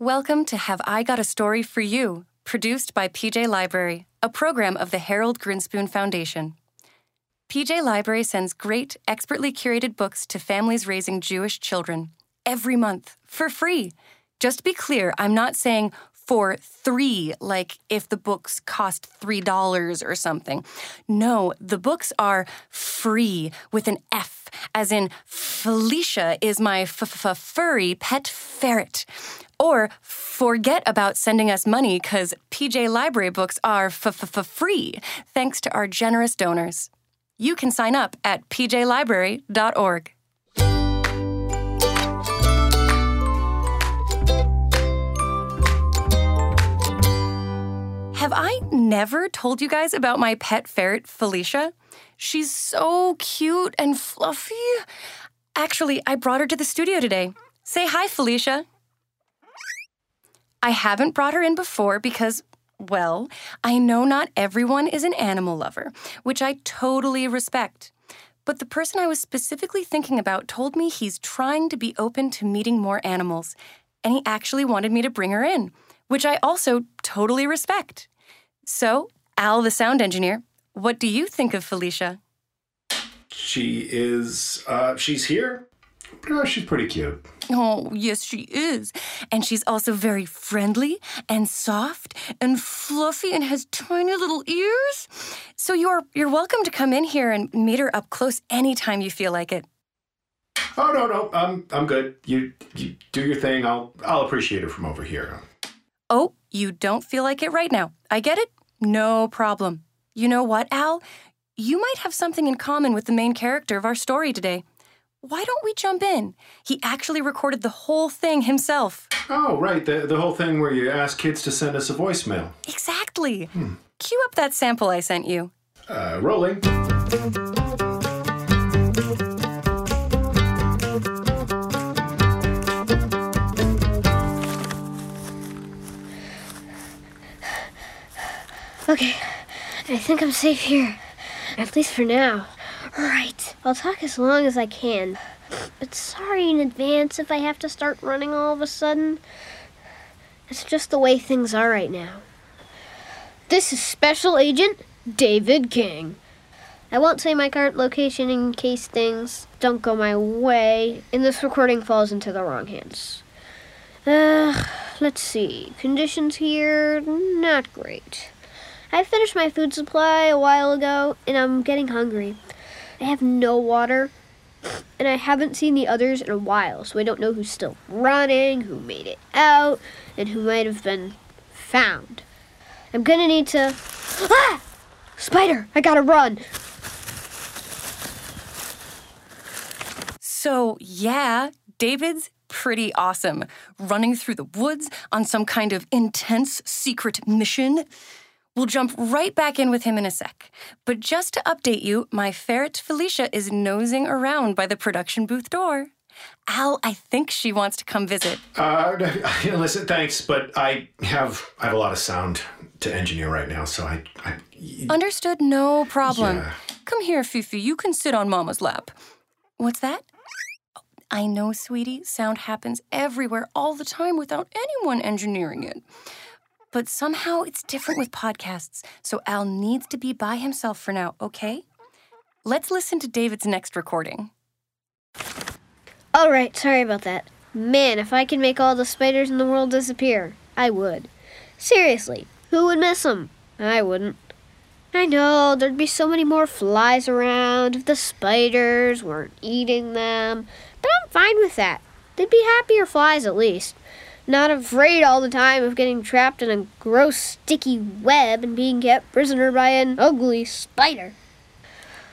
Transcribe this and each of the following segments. Welcome to Have I Got a Story for You, produced by PJ Library, a program of the Harold Grinspoon Foundation. PJ Library sends great, expertly curated books to families raising Jewish children every month for free. Just to be clear, I'm not saying for $3, like if the books cost $3 or something. No, the books are free with an F, as in Felicia is my furry pet ferret. Or forget about sending us money because PJ Library books are free thanks to our generous donors. You can sign up at pjlibrary.org. Have I never told you guys about my pet ferret, Felicia? She's so cute and fluffy. Actually, I brought her to the studio today. Say hi, Felicia. I haven't brought her in before because, well, I know not everyone is an animal lover, which I totally respect. But the person I was specifically thinking about told me he's trying to be open to meeting more animals, and he actually wanted me to bring her in, which I also totally respect. So, Al, the sound engineer, what do you think of Felicia? She's here. Oh, she's pretty cute. Oh, yes, she is. And she's also very friendly and soft and fluffy and has tiny little ears. So you're welcome to come in here and meet her up close anytime you feel like it. Oh, no, I'm good. You do your thing. I'll appreciate her from over here. Oh, you don't feel like it right now. I get it. No problem. You know what, Al? You might have something in common with the main character of our story today. Why don't we jump in? He actually recorded the whole thing himself. Oh, right. The whole thing where you ask kids to send us a voicemail. Exactly. Cue up that sample I sent you. Rolling. Okay. I think I'm safe here. At least for now. All right, I'll talk as long as I can, but sorry in advance if I have to start running all of a sudden. It's just the way things are right now. This is Special Agent David King. I won't say my current location in case things don't go my way, and this recording falls into the wrong hands. Let's see, conditions here, not great. I finished my food supply a while ago, and I'm getting hungry. I have no water, and I haven't seen the others in a while, so I don't know who's still running, who made it out, and who might have been found. I'm gonna need to... Ah! Spider! I gotta run! So, yeah, David's pretty awesome. Running through the woods on some kind of intense secret mission. We'll jump right back in with him in a sec. But just to update you, my ferret Felicia is nosing around by the production booth door. Al, I think she wants to come visit. Listen, thanks, but I have a lot of sound to engineer right now, so I Understood, no problem. Yeah. Come here, Fifi, you can sit on Mama's lap. What's that? I know, sweetie, sound happens everywhere all the time without anyone engineering it. But somehow it's different with podcasts, so Al needs to be by himself for now, okay? Let's listen to David's next recording. All right, sorry about that. Man, if I could make all the spiders in the world disappear, I would. Seriously, who would miss them? I wouldn't. I know, there'd be so many more flies around if the spiders weren't eating them, but I'm fine with that. They'd be happier flies at least. Not afraid all the time of getting trapped in a gross, sticky web and being kept prisoner by an ugly spider.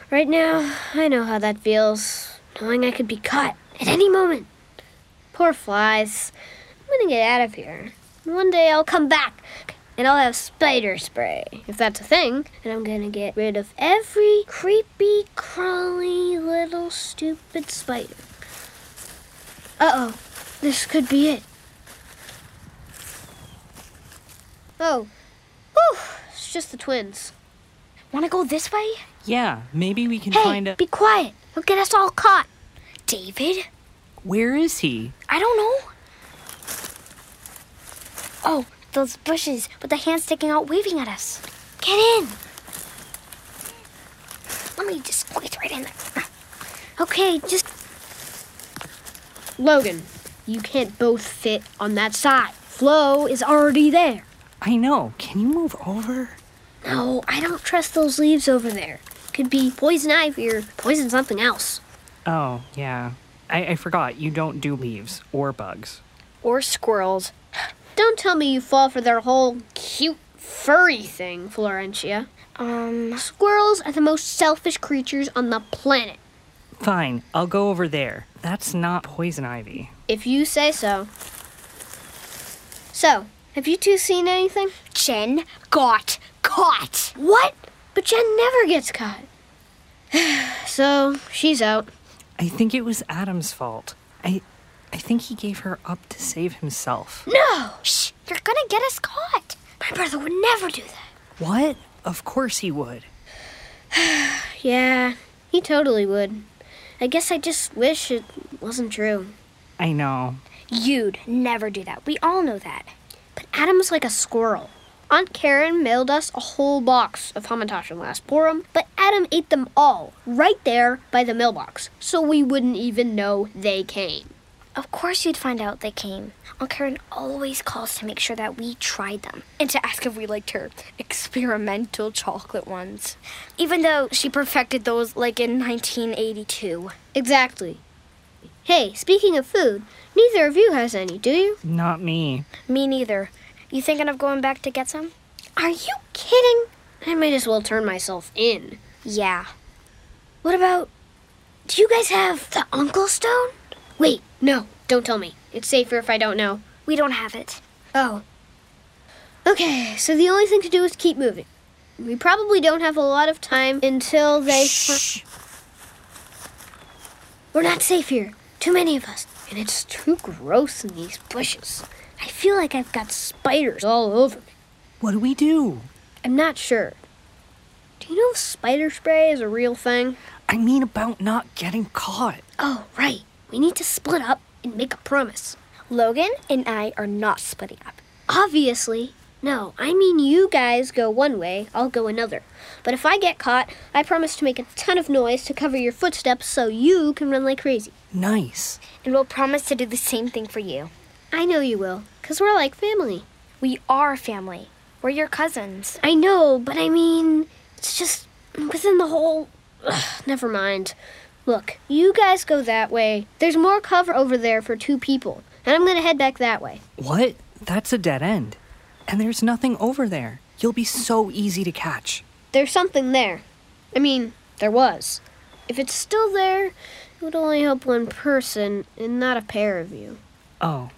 Right now, I know how that feels, knowing I could be caught at any moment. Poor flies. I'm gonna get out of here. One day I'll come back, and I'll have spider spray, if that's a thing, and I'm gonna get rid of every creepy, crawly, little, stupid spider. Uh-oh, this could be it. Oh, whew, it's just the twins. Want to go this way? Yeah, maybe we can find a... Hey, be quiet. He'll get us all caught. David? Where is he? I don't know. Oh, those bushes with the hands sticking out waving at us. Get in. Let me just squeeze right in there. Okay, just... Logan, you can't both fit on that side. Flo is already there. I know. Can you move over? No, I don't trust those leaves over there. Could be poison ivy or poison something else. Oh, yeah. I forgot. You don't do leaves or bugs. Or squirrels. Don't tell me you fall for their whole cute furry thing, Florentia. Squirrels are the most selfish creatures on the planet. Fine, I'll go over there. That's not poison ivy. If you say so. So, have you two seen anything? Jen got caught. What? But Jen never gets caught. So, she's out. I think it was Adam's fault. I think he gave her up to save himself. No! Shh! You're gonna get us caught. My brother would never do that. What? Of course he would. Yeah, he totally would. I guess I just wish it wasn't true. I know. You'd never do that. We all know that. But Adam was like a squirrel. Aunt Karen mailed us a whole box of hamantaschen last Purim, but Adam ate them all right there by the mailbox, so we wouldn't even know they came. Of course you'd find out they came. Aunt Karen always calls to make sure that we tried them. And to ask if we liked her experimental chocolate ones. Even though she perfected those, like, in 1982. Exactly. Hey, speaking of food, neither of you has any, do you? Not me. Me neither. You thinking of going back to get some? Are you kidding? I might as well turn myself in. Yeah. What about... Do you guys have the Uncle Stone? Wait, no, don't tell me. It's safer if I don't know. We don't have it. Oh. Okay, so the only thing to do is keep moving. We probably don't have a lot of time until they... Shh! We're not safe here. Too many of us. And it's too gross in these bushes. I feel like I've got spiders all over me. What do we do? I'm not sure. Do you know if spider spray is a real thing? I mean about not getting caught. Oh, right. We need to split up and make a promise. Logan and I are not splitting up. Obviously. No, I mean you guys go one way, I'll go another. But if I get caught, I promise to make a ton of noise to cover your footsteps so you can run like crazy. Nice. And we'll promise to do the same thing for you. I know you will, because we're like family. We are family. We're your cousins. I know, but I mean, it's just within the whole... Ugh, never mind. Look, you guys go that way. There's more cover over there for two people, and I'm going to head back that way. What? That's a dead end. And there's nothing over there. You'll be so easy to catch. There's something there. I mean, there was. If it's still there, it would only help one person and not a pair of you. Oh.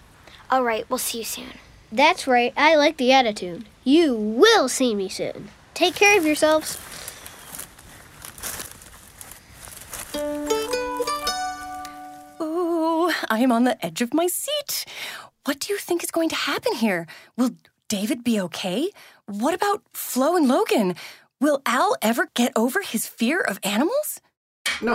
All right, we'll see you soon. That's right. I like the attitude. You will see me soon. Take care of yourselves. I am on the edge of my seat. What do you think is going to happen here? Will David be okay? What about Flo and Logan? Will Al ever get over his fear of animals? No,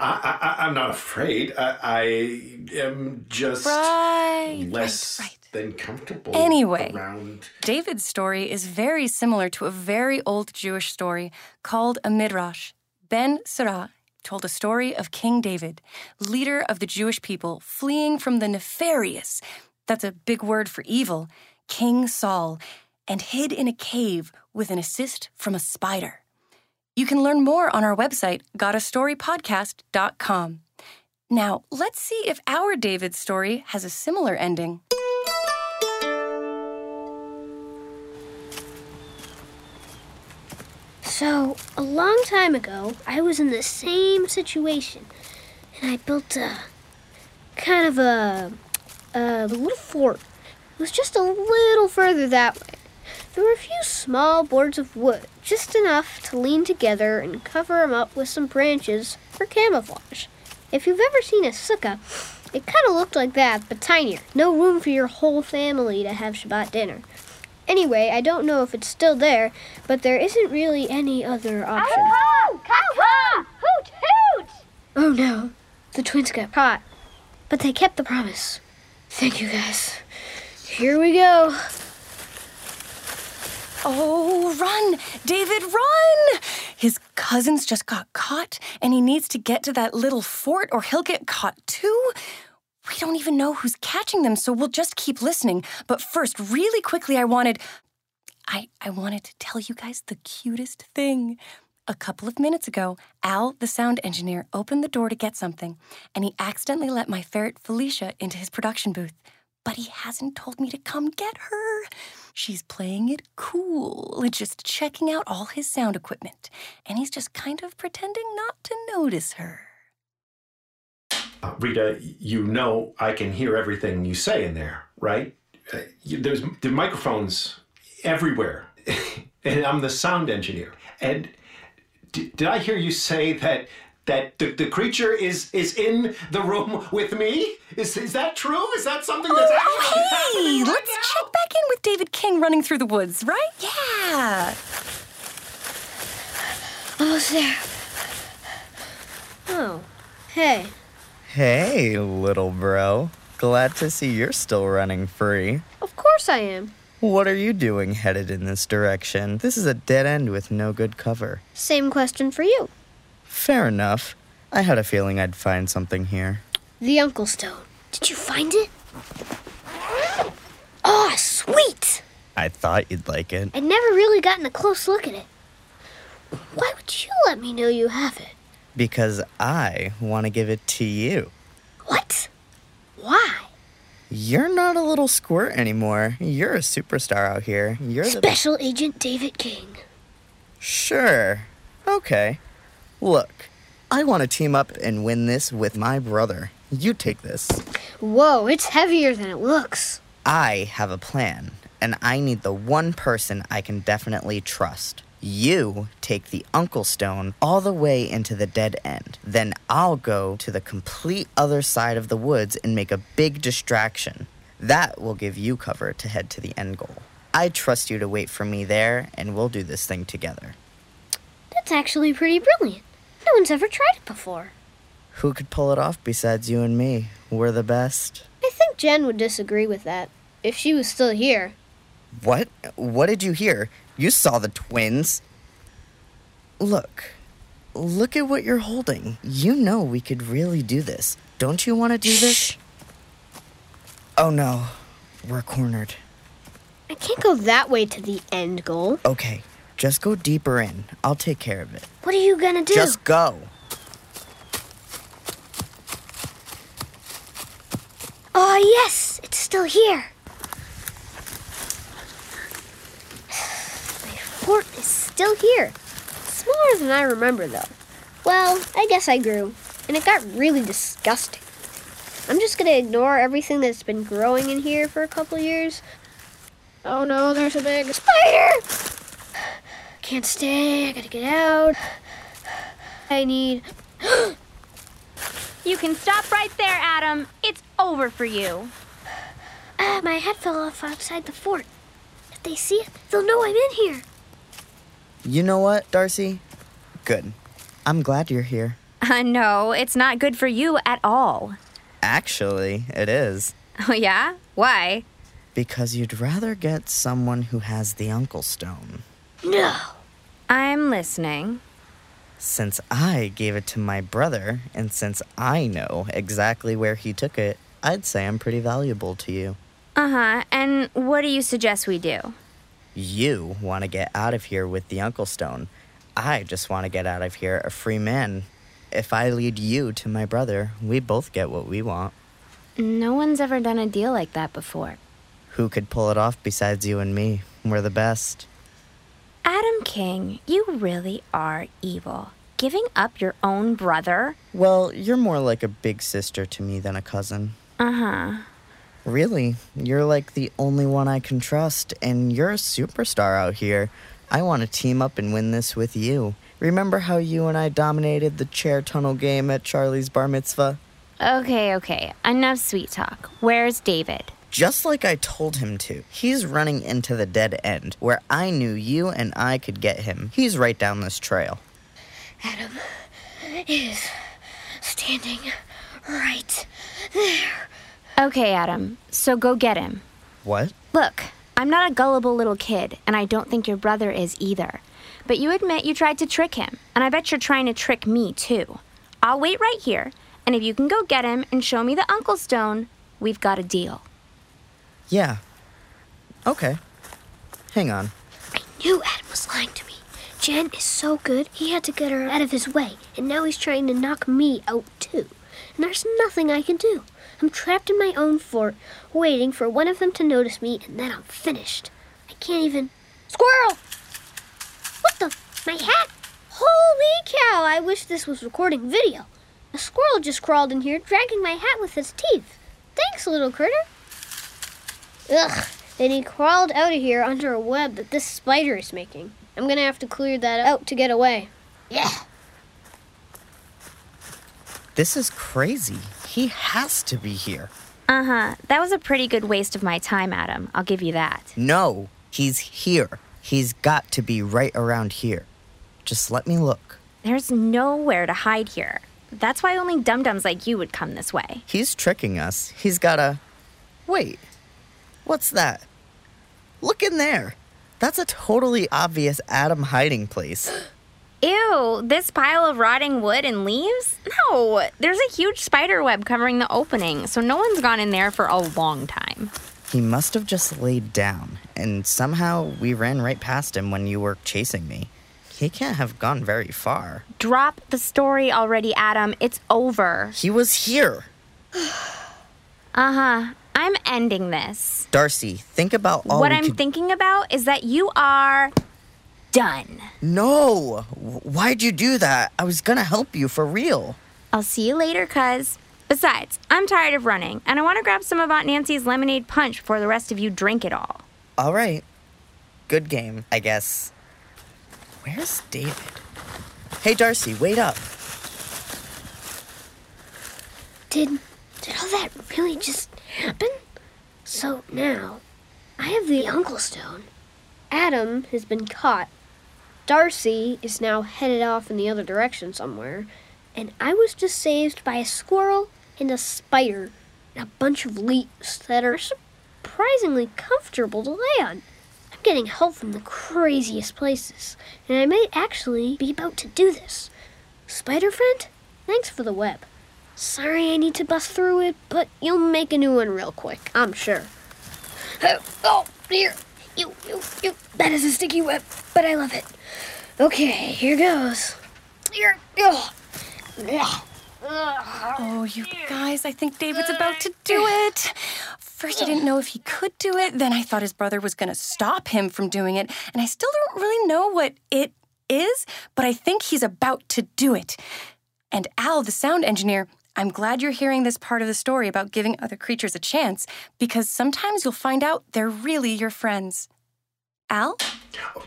I'm not afraid. I am just less than comfortable around... David's story is very similar to a very old Jewish story called a Midrash. Ben Sirah told a story of King David, leader of the Jewish people, fleeing from the nefarious, that's a big word for evil, King Saul, and hid in a cave with an assist from a spider. You can learn more on our website, gotastorypodcast.com. Now, let's see if our David story has a similar ending. So, a long time ago, I was in the same situation, and I built a little fort. It was just a little further that way. There were a few small boards of wood, just enough to lean together and cover them up with some branches for camouflage. If you've ever seen a sukkah, it kind of looked like that, but tinier. No room for your whole family to have Shabbat dinner. Anyway, I don't know if it's still there, but there isn't really any other option. Ow-ho! Cow-ho! Hoot hoot! Oh no, the twins got caught, but they kept the promise. Thank you guys. Here we go. Oh, run, David, run! His cousins just got caught, and he needs to get to that little fort or he'll get caught too. We don't even know who's catching them, so we'll just keep listening. But first, really quickly, I wanted to tell you guys the cutest thing. A couple of minutes ago, Al, the sound engineer, opened the door to get something, and he accidentally let my ferret Felicia into his production booth. But he hasn't told me to come get her. She's playing it cool and just checking out all his sound equipment. And he's just kind of pretending not to notice her. Rita, you know I can hear everything you say in there, right? There's the microphones everywhere. And I'm the sound engineer. And did I hear you say that the creature is in the room with me? Is that true? Is that something that's actually happening right now? Let's check back in with David King running through the woods, right? Yeah. Almost there. Oh, hey. Hey, little bro. Glad to see you're still running free. Of course I am. What are you doing headed in this direction? This is a dead end with no good cover. Same question for you. Fair enough. I had a feeling I'd find something here. The Uncle Stone. Did you find it? Oh, sweet! I thought you'd like it. I'd never really gotten a close look at it. Why would you let me know you have it? Because I want to give it to you. What? Why? You're not a little squirt anymore. You're a superstar out here. You're Special Agent David King. Sure. Okay. Look, I want to team up and win this with my brother. You take this. Whoa, it's heavier than it looks. I have a plan, and I need the one person I can definitely trust. You take the Uncle Stone all the way into the dead end. Then I'll go to the complete other side of the woods and make a big distraction. That will give you cover to head to the end goal. I trust you to wait for me there, and we'll do this thing together. That's actually pretty brilliant. No one's ever tried it before. Who could pull it off besides you and me? We're the best. I think Jen would disagree with that, if she was still here. What? What did you hear? You saw the twins. Look at what you're holding. You know we could really do this. Don't you want to do this? Shh. Oh no, we're cornered. I can't go that way to the end goal. Okay, just go deeper in. I'll take care of it. What are you gonna do? Just go. Oh, yes, it's still here. My fort is still here. Smaller than I remember, though. Well, I guess I grew, and it got really disgusting. I'm just gonna ignore everything that's been growing in here for a couple years. Oh no, there's a big spider! Can't stay, I gotta get out. You can stop right there, Adam. It's over for you. My head fell off outside the fort. If they see it, they'll know I'm in here. You know what, Darcy? Good. I'm glad you're here. No, it's not good for you at all. Actually, it is. Oh, yeah? Why? Because you'd rather get someone who has the Uncle Stone. No. I'm listening. Since I gave it to my brother, and since I know exactly where he took it, I'd say I'm pretty valuable to you. Uh-huh. And what do you suggest we do? You want to get out of here with the Uncle Stone. I just want to get out of here a free man. If I lead you to my brother, we both get what we want. No one's ever done a deal like that before. Who could pull it off besides you and me? We're the best. Adam King, you really are evil. Giving up your own brother? Well, you're more like a big sister to me than a cousin. Uh-huh. Really, you're like the only one I can trust, and you're a superstar out here. I want to team up and win this with you. Remember how you and I dominated the chair tunnel game at Charlie's Bar Mitzvah? Okay, enough sweet talk. Where's David? Just like I told him to. He's running into the dead end, where I knew you and I could get him. He's right down this trail. Adam is standing right there. Okay, Adam, so go get him. What? Look, I'm not a gullible little kid, and I don't think your brother is either. But you admit you tried to trick him, and I bet you're trying to trick me, too. I'll wait right here, and if you can go get him and show me the Uncle Stone, we've got a deal. Yeah. Okay. Hang on. I knew Ed was lying to me. Jen is so good, he had to get her out of his way, and now he's trying to knock me out, too. And there's nothing I can do. I'm trapped in my own fort, waiting for one of them to notice me, and then I'm finished. I can't even... Squirrel! What the? My hat? Holy cow, I wish this was recording video. A squirrel just crawled in here, dragging my hat with his teeth. Thanks, little critter. Ugh. Then he crawled out of here under a web that this spider is making. I'm gonna have to clear that out to get away. Yeah. This is crazy. He has to be here. Uh-huh. That was a pretty good waste of my time, Adam. I'll give you that. No, he's here. He's got to be right around here. Just let me look. There's nowhere to hide here. That's why only dum-dums like you would come this way. He's tricking us. He's gotta... Wait. What's that? Look in there. That's a totally obvious Adam hiding place. Ew, this pile of rotting wood and leaves? No, there's a huge spider web covering the opening, so no one's gone in there for a long time. He must have just laid down, and somehow we ran right past him when you were chasing me. He can't have gone very far. Drop the story already, Adam. It's over. He was here. Uh-huh. I'm ending this. Darcy, think about all What I'm thinking about is that you are done. No! Why'd you do that? I was gonna help you, for real. I'll see you later, cuz. Besides, I'm tired of running, and I want to grab some of Aunt Nancy's lemonade punch before the rest of you drink it all. All right. Good game, I guess. Where's David? Hey, Darcy, wait up. Did all that really just happen? So now, I have the Uncle Stone. Adam has been caught. Darcy is now headed off in the other direction somewhere. And I was just saved by a squirrel and a spider and a bunch of leaves that are surprisingly comfortable to lay on. I'm getting help from the craziest places. And I may actually be about to do this. Spider friend, thanks for the web. Sorry I need to bust through it, but you'll make a new one real quick, I'm sure. Oh, dear. You. That is a sticky web, but I love it. Okay, here goes. Here. Oh, you guys, I think David's about to do it. First, I didn't know if he could do it. Then I thought his brother was going to stop him from doing it. And I still don't really know what it is, but I think he's about to do it. And Al, the sound engineer... I'm glad you're hearing this part of the story about giving other creatures a chance, because sometimes you'll find out they're really your friends. Al?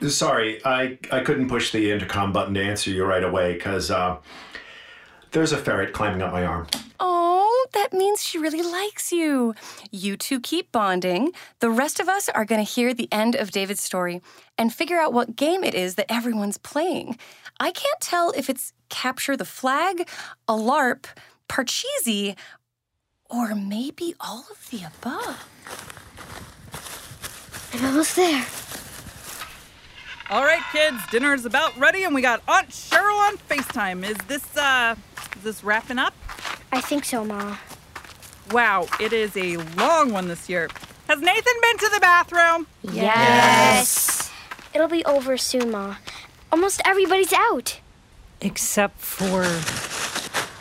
Sorry, I couldn't push the intercom button to answer you right away, because there's a ferret climbing up my arm. Oh, that means she really likes you. You two keep bonding. The rest of us are going to hear the end of David's story and figure out what game it is that everyone's playing. I can't tell if it's capture the flag, a LARP... Parcheesi, or maybe all of the above. I'm almost there. All right, kids, dinner is about ready, and we got Aunt Cheryl on FaceTime. Is this wrapping up? I think so, Ma. Wow, it is a long one this year. Has Nathan been to the bathroom? Yes. It'll be over soon, Ma. Almost everybody's out. Except for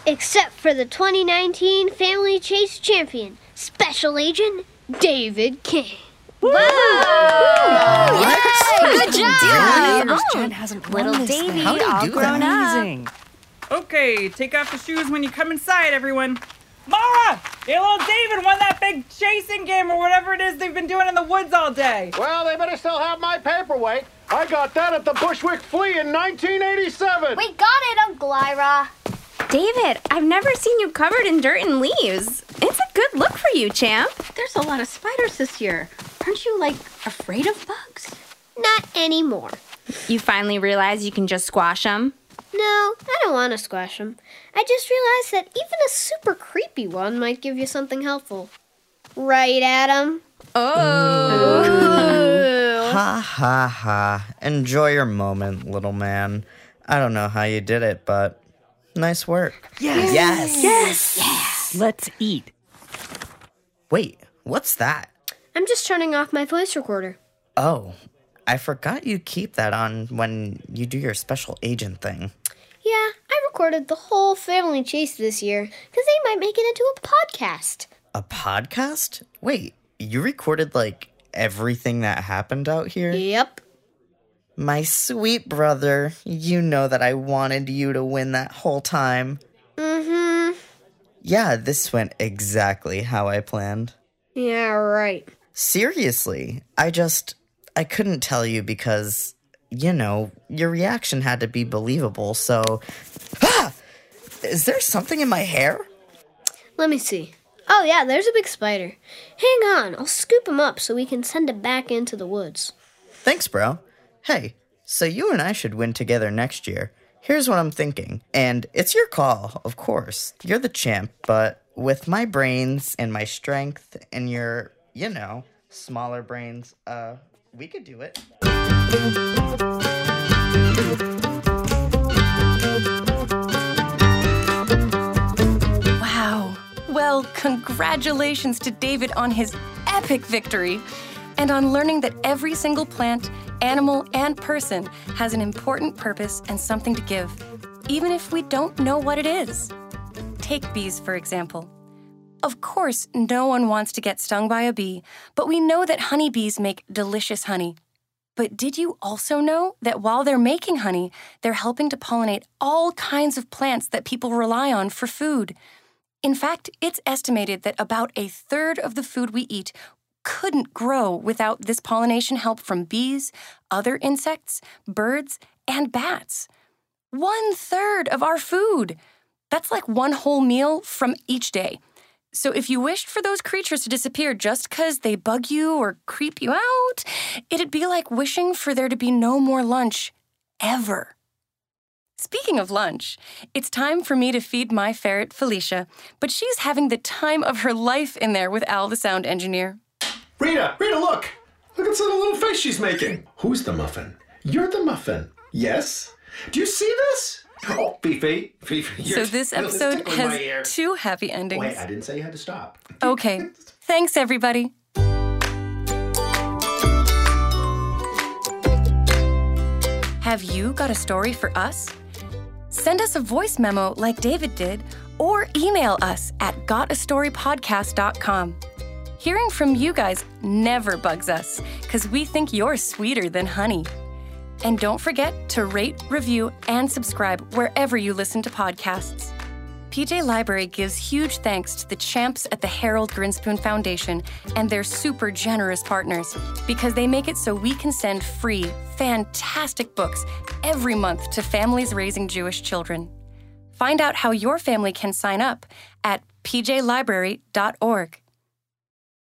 the 2019 Family Chase Champion, Special Agent David King. Woo! Woo! Yes! Good job! Jen hasn't little Davey all grown up. Okay, take off the shoes when you come inside, everyone. Mara! Hey, little David won that big chasing game or whatever it is they've been doing in the woods all day. Well, they better still have my paperweight. I got that at the Bushwick Flea in 1987. We got it, Uncle Ira. David, I've never seen you covered in dirt and leaves. It's a good look for you, champ. There's a lot of spiders this year. Aren't you, afraid of bugs? Not anymore. You finally realize you can just squash them? No, I don't want to squash them. I just realized that even a super creepy one might give you something helpful. Right, Adam? Oh! Ha ha ha. Enjoy your moment, little man. I don't know how you did it, but nice work. Yes. Yes. Yes. Yes. Let's eat. Wait, what's that? I'm just turning off my voice recorder. Oh, I forgot you keep that on when you do your special agent thing. Yeah, I recorded the whole family chase this year because they might make it into a podcast. A podcast? Wait, you recorded like everything that happened out here? Yep. My sweet brother, you know that I wanted you to win that whole time. Mm-hmm. Yeah, this went exactly how I planned. Yeah, right. Seriously, I couldn't tell you because, you know, your reaction had to be believable, so... Ah! Is there something in my hair? Let me see. Oh, yeah, there's a big spider. Hang on, I'll scoop him up so we can send him back into the woods. Thanks, bro. Hey, so you and I should win together next year. Here's what I'm thinking, and it's your call, of course. You're the champ, but with my brains and my strength and your, you know, smaller brains, we could do it. Wow. Well, congratulations to David on his epic victory and on learning that every single plant, animal, and person has an important purpose and something to give, even if we don't know what it is. Take bees, for example. Of course, no one wants to get stung by a bee, but we know that honeybees make delicious honey. But did you also know that while they're making honey, they're helping to pollinate all kinds of plants that people rely on for food? In fact, it's estimated that about a third of the food we eat couldn't grow without this pollination help from bees, other insects, birds, and bats. 1/3 of our food! That's like one whole meal from each day. So if you wished for those creatures to disappear just because they bug you or creep you out, it'd be like wishing for there to be no more lunch ever. Speaking of lunch, it's time for me to feed my ferret, Felicia, but she's having the time of her life in there with Al, the sound engineer. Rita, look! Look at the little face she's making. Who's the muffin? You're the muffin. Yes? Do you see this? Oh, Fifi. So this episode has two happy endings. Wait, I didn't say you had to stop. Okay. Thanks, everybody. Have you got a story for us? Send us a voice memo like David did, or email us at gotastorypodcast.com. Hearing from you guys never bugs us, because we think you're sweeter than honey. And don't forget to rate, review, and subscribe wherever you listen to podcasts. PJ Library gives huge thanks to the champs at the Harold Grinspoon Foundation and their super generous partners, because they make it so we can send free, fantastic books every month to families raising Jewish children. Find out how your family can sign up at pjlibrary.org.